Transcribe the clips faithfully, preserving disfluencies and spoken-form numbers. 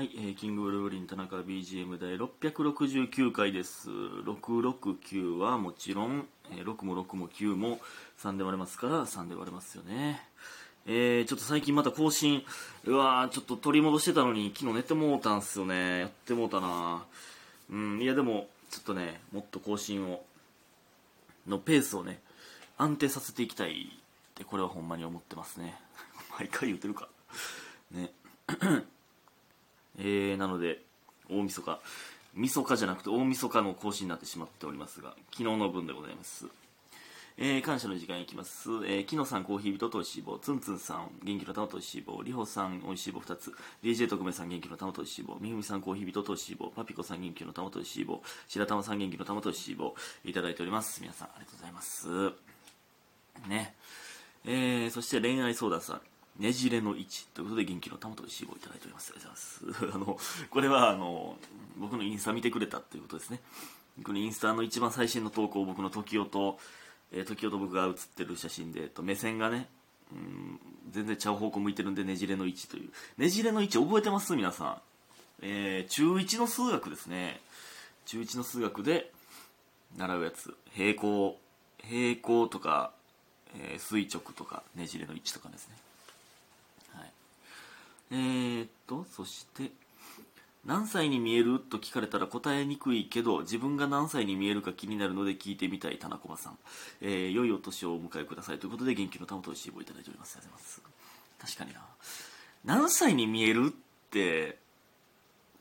はい、えー、キングブルーリン田中 ビージーエム 第ろっぴゃくろくじゅうきゅうかいです。ろくろくきゅうはもちろん、えー、ろくもろくもきゅうもさんで割れますからさんで割れますよね。えー、ちょっと最近また更新、うわー、ちょっと取り戻してたのに昨日寝てもうたんすよね。やってもうたな。うん、いやでも、ちょっとね、もっと更新を、のペースをね、安定させていきたいって、これはほんまに思ってますね。毎回言ってるか。ね。えー、なので大晦日、晦日じゃなくて大晦日の更新になってしまっておりますが、昨日の分でございます。えー、感謝の時間いきます。えー、木野さんコーヒー人とおいしい棒、ツンツンさん元気の玉とおいしい棒、リホさんおいしい棒ふたつ、 ディージェー 特命さん元気の玉とおいしい棒、みふみさんコーヒー人とおいしい棒、パピコさん元気の玉とおいしい棒、白玉さん元気の玉とおいしい棒いただいております。皆さんありがとうございますね。えー、そして恋愛相談さんねじれのいちということで元気の玉とおいしい棒をいただいております。ありがとうございます。あのこれはあの僕のインスタ見てくれたということですね。このインスタの一番最新の投稿、僕の時代と、えー、時代と僕が写ってる写真で、えっと、目線がね、うん、全然ちゃう方向向いてるんでねじれのいちという。ねじれのいち覚えてます皆さん。えー、中いちの数学ですね。中いちの数学で習うやつ、平行平行とか、えー、垂直とかねじれのいちとかですね。えーっと、そして、何歳に見えると聞かれたら答えにくいけど、自分が何歳に見えるか気になるので聞いてみたい、田中さん。えー、良いお年をお迎えくださいということで、元気の玉とおいしい棒をいただいております。ありがとうございます。確かにな。何歳に見えるって、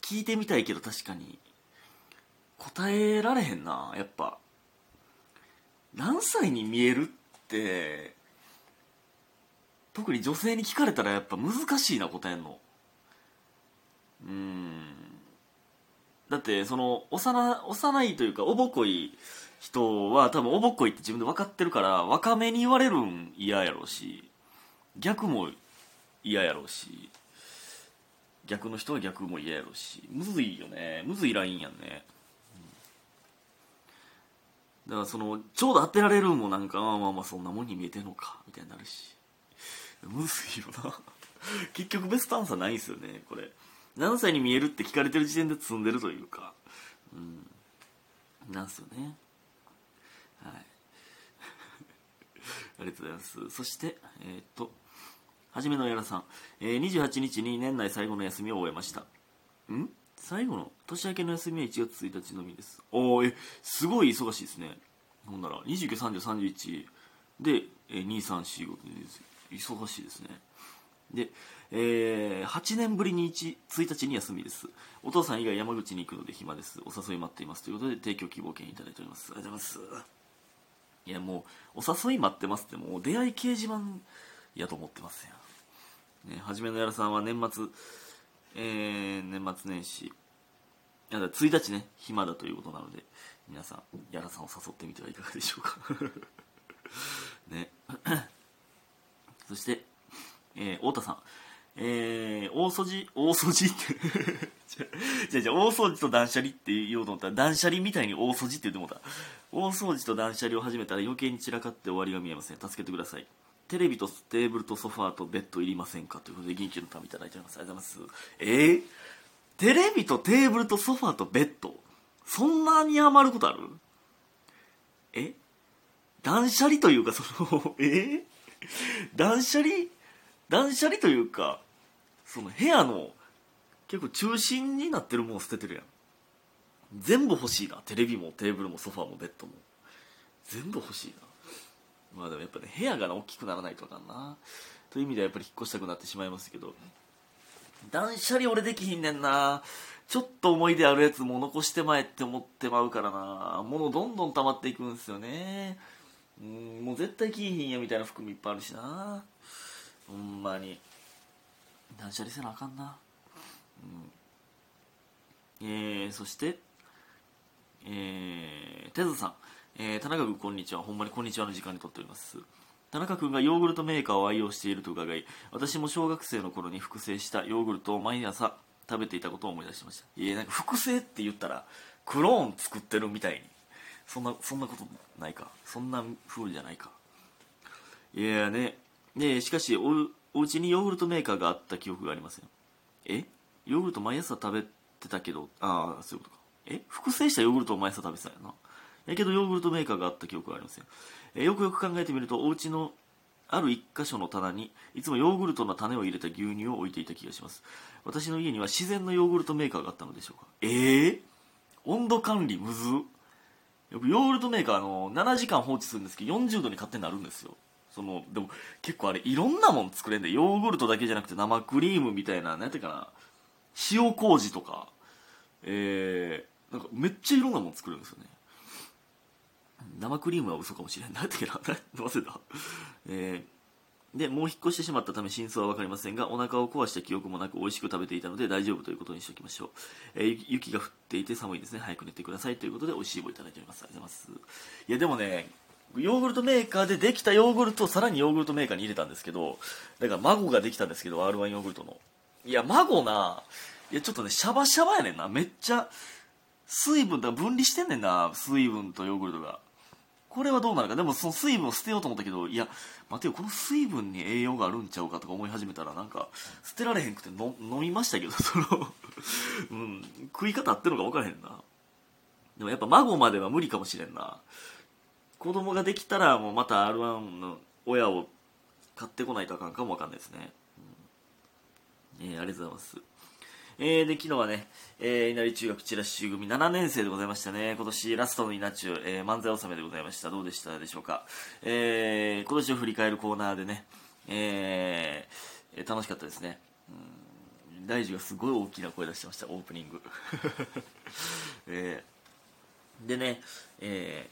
聞いてみたいけど確かに、答えられへんな、やっぱ。何歳に見えるって、特に女性に聞かれたらやっぱ難しいな、答えんの。うーん、だってその 幼, 幼いというかおぼこい人は多分おぼこいって自分で分かってるから、若めに言われるん嫌やろうし、逆も嫌やろうし、逆の人は逆も嫌やろうし、むずいよね。むずいラインやんね。だからそのちょうど当てられるもなんか、まあまあまあそんなもんに見えてんのかみたいになるし、むずいよな結局ベストアンサーないんすよね、これ。何歳に見えるって聞かれてる時点で積んでるというか、うん、なんすよね。はいありがとうございます。そしてえー、っとはじめのやらさん、えー、にじゅうはちにちに年内最後の休みを終えました。ん最後の年明けの休みはいちがつついたちのみです。おー、えすごい忙しいですね。ほんならにじゅうく、さんじゅう、さんじゅういちで、えー、に、さん、し、ごですよ。忙しいですね。で、えー、はちねんぶりに いち, いちにちに休みです。お父さん以外山口に行くので暇です。お誘い待っていますということで提供希望券いただいております。ありがとうございます。いやもうお誘い待ってますって、もう出会い掲示板やと思ってますやん、ね。はじめのやらさんは年末、えー、年末年始だからついたちね、暇だということなので、皆さんやらさんを誘ってみてはいかがでしょうかねそして、えー、太田さん、えー、大そじ、大そじって、じゃじゃ大掃除と断捨離って言おうと思ったら、断捨離みたいに大そじって言ってもうた。大掃除と断捨離を始めたら余計に散らかって終わりが見えません。助けてください。テレビとテーブルとソファーとベッドいりませんかということで、元気の玉いただいております。ありがとうございます。えー、テレビとテーブルとソファーとベッド、そんなに余ることある？え？断捨離というか、そのえー？断捨離断捨離というか、その部屋の結構中心になってるもの捨ててるやん。全部欲しいな。テレビもテーブルもソファーもベッドも全部欲しいな。まあでもやっぱね、部屋が大きくならないとあかんなという意味ではやっぱり引っ越したくなってしまいますけど、断捨離俺できひんねんな。ちょっと思い出あるやつも残してまえって思ってまうからな。物どんどん溜まっていくんですよね。うん、もう絶対着いひんやみたいな服もいっぱいあるしな。ほんまに断捨離せなあかんな。うん、えー、そしてえーてずさん、えー、田中君こんにちは。ほんまにこんにちはの時間にとっております。田中君がヨーグルトメーカーを愛用していると伺い、私も小学生の頃に複製したヨーグルトを毎朝食べていたことを思い出しました。えー、なんか複製って言ったらクローン作ってるみたいに、そんな、そんなことないか。そんな風じゃないか。いやね。ねえ、しかしお、おうちにヨーグルトメーカーがあった記憶がありません。えヨーグルト毎朝食べてたけど、ああ、そういうことか。え、複製したヨーグルトを毎朝食べてたんやな。やけどヨーグルトメーカーがあった記憶はありません。えー、よくよく考えてみると、お家のある一箇所の棚にいつもヨーグルトの種を入れた牛乳を置いていた気がします。私の家には自然のヨーグルトメーカーがあったのでしょうか。えー、温度管理むず。よくヨーグルトメーカー、あのななじかん放置するんですけどよんじゅうどに勝手になるんですよ。そのでも結構あれいろんなもん作れんで、ヨーグルトだけじゃなくて生クリームみたいな、なんていうかな、塩麹とか、えー、なんかめっちゃいろんなもん作るんですよね。生クリームは嘘かもしれないんだけど、忘れた。えー、で、もう引っ越してしまったため真相は分かりませんが、お腹を壊した記憶もなく美味しく食べていたので大丈夫ということにしておきましょう。えー、雪が降っていて寒いですね。早く寝てくださいということで、美味しい棒いただいております。ありがとうございます。いや、でもね、ヨーグルトメーカーでできたヨーグルトをさらにヨーグルトメーカーに入れたんですけど、だから孫ができたんですけど、アールワン ヨーグルトの。いや、孫な、いや、ちょっとね、シャバシャバやねんな。めっちゃ、水分、だから分離してんねんな、水分とヨーグルトが。これはどうなるか。でもその水分を捨てようと思ったけど、いや待てよ、この水分に栄養があるんちゃうかとか思い始めたら、なんか捨てられへんくての飲みましたけど、その、うん、食い方合ってるのか分からへんな。でもやっぱ孫までは無理かもしれんな。子供ができたらもうまた アールワン の親を買ってこないとあかんかも分かんないですね、うん。えー、ありがとうございます。えー、で昨日はね、えー、稲荷中学チラシ組ななねんせいでございましたね。今年ラストの稲中、えー、漫才納めでございました。どうでしたでしょうか。えー、今年を振り返るコーナーでね、えー、楽しかったですね。うん、大樹がすごい大きな声出してました、オープニング、えー、でね、え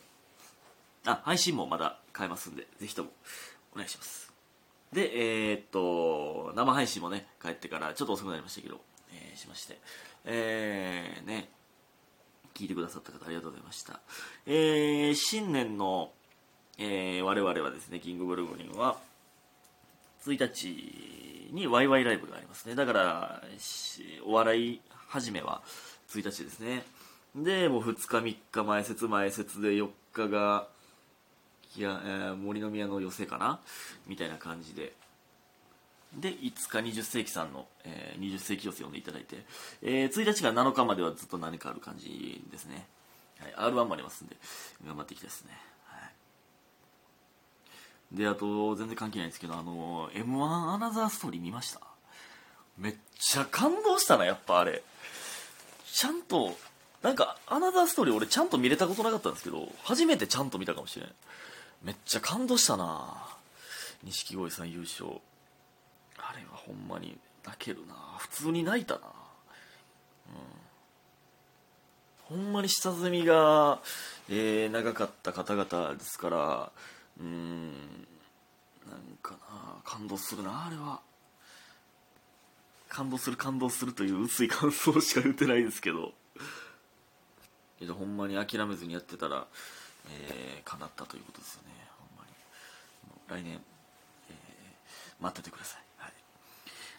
ー、あ、配信もまだ変えますんで、ぜひともお願いします。で、えー、っと生配信もね、帰ってからちょっと遅くなりましたけどしまして、えー、ね、聞いてくださった方ありがとうございました。えー、新年の、えー、我々はですね、キングブルブリンはついたちにワイワイライブがありますね。だからお笑い始めはついたちですね。で、もうふつかみっか前説前説でよっかがいや、えー、森の宮の寄席かなみたいな感じで。で、いつかにじゅっせいきさんの、えー、にじゅっせいき寄せを呼んでいただいて、えー、ついたちからなのかまではずっと何かある感じですね。はい、アールワン もありますんで、頑張っていきたいですね。はい、で、あと、全然関係ないんですけど、あのー、エムワン アナザーストーリー見ました。めっちゃ感動したな、やっぱあれ。ちゃんと、なんか、アナザーストーリー俺ちゃんと見れたことなかったんですけど、初めてちゃんと見たかもしれん。めっちゃ感動したな。錦鯉さん優勝。あれはほんまに泣けるな。普通に泣いたな、うん、ほんまに下積みが、えー、長かった方々ですから、うーん、なんかな、感動するな。あれは感動する感動するという薄い感想しか言ってないですけど、けどほんまに諦めずにやってたら、えー、叶ったということですよね。ほんまに来年、えー、待っててください。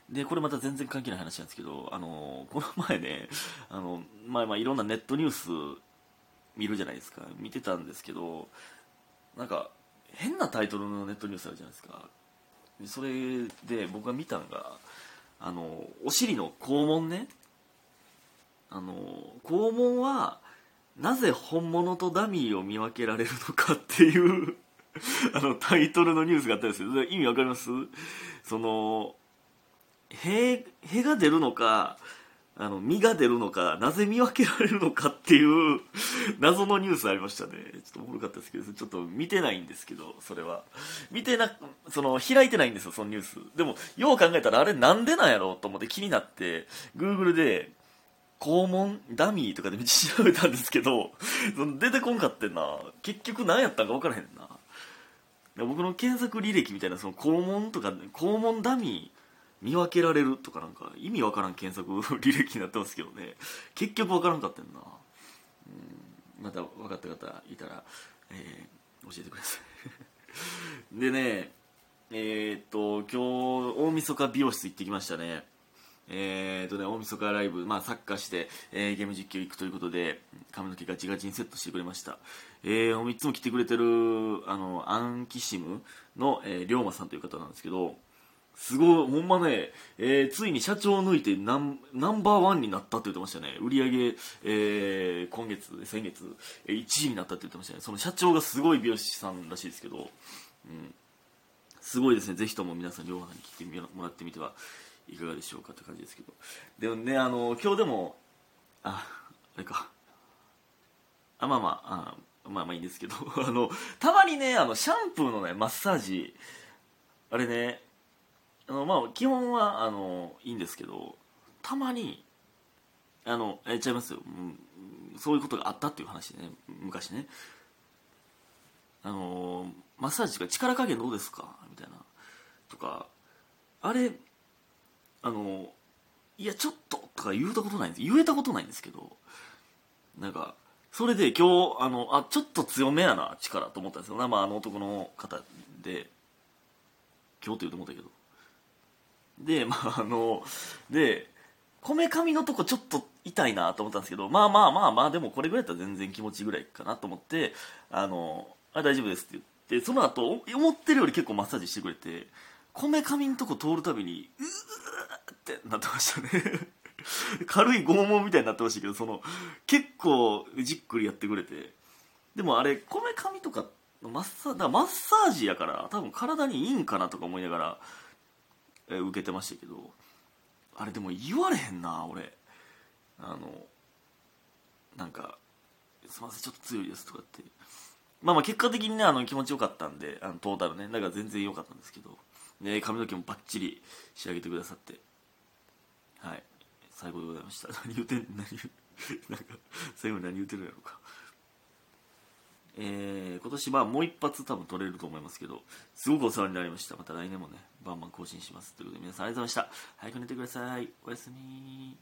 で、これまた全然関係ない話なんですけど、あのー、この前ね、あの、まあまあいろんなネットニュース見るじゃないですか。見てたんですけど、なんか変なタイトルのネットニュースあるじゃないですか。それで僕が見たのが、あのお尻の肛門ね、あの肛門はなぜ本物とダミーを見分けられるのかっていうあのタイトルのニュースがあったんですよ。意味わかります？そのへへが出るのか、あの身が出るのか、なぜ見分けられるのかっていう謎のニュースありましたね。ちょっとおもろかったですけど、ちょっと見てないんですけど、それは見てな、その開いてないんですよ、そのニュース。でもよう考えたらあれなんでなんやろうと思って気になって Google で肛門ダミーとかで調べたんですけど、出てこんかってんな。結局何やったんか分からへんな。僕の検索履歴みたいな、その肛門とか肛門ダミー見分けられるとか、なんか意味わからん検索履歴になってますけどね。結局わからんかったんな。うん、また分かった方いたら、えー、教えてくださいでね、えー、っと今日大晦日美容室行ってきましたね。えー、っとね大晦日ライブ、まあ、サッカーして、えー、ゲーム実況行くということで髪の毛ガチガチにセットしてくれました。えー、いつも着てくれてるあのアンキシムの、えー、龍馬さんという方なんですけど、すごい、ほんまね、えー、ついに社長を抜いてナン、ナンバーワンになったって言ってましたね。売り上げ、えー、今月、先月、いちいになったって言ってましたね。その社長がすごい美容師さんらしいですけど、うん、すごいですね。ぜひとも皆さん両方に切ってもらってみてはいかがでしょうかって感じですけど。でもね、あの、今日でも、あ、あれか。あ、まあまあ、あまあまあいいんですけど、あの、たまにね、あの、シャンプーのね、マッサージ、あれね、あのまあ、基本はあのいいんですけど、たまにあのえちゃいますよ、うん、そういうことがあったっていう話でね、昔ね、あのマッサージとか力加減どうですかみたいなとか、あれあのいやちょっととか言うたことないんです言えたことないんですけど、なんかそれで今日あのあちょっと強めやな力と思ったんですよ。まああの男の方で今日と言うと思ったけど。で、まあ、あの、で、こめかみのとこちょっと痛いなと思ったんですけど、まあまあまあまあ、でもこれぐらいだったら全然気持ちいいぐらいかなと思って、あの、あ、大丈夫ですって言って、その後、思ってるより結構マッサージしてくれて、こめかみのとこ通るたびに、うーってなってましたね。軽い拷問みたいになってましたけど、その、結構じっくりやってくれて、でもあれ、こめかみとか、マッサージ、だからマッサージやから、多分体にいいんかなとか思いながら、受けてましたけど、あれでも言われへんな俺、あのなんかすいませんちょっと強いですとかって、まあまあ結果的にね、あの気持ちよかったんで、あのトータルね、だから全然良かったんですけど、ね、髪の毛もバッチリ仕上げてくださって、はい、最後でございました。何言うてん何なんか最後に何言うてるんやろうか。えー、今年まあもう一発多分取れると思いますけど、すごくお世話になりました。また来年もね、バンバン更新しますということで、皆さんありがとうございました。早く寝てください。おやすみ。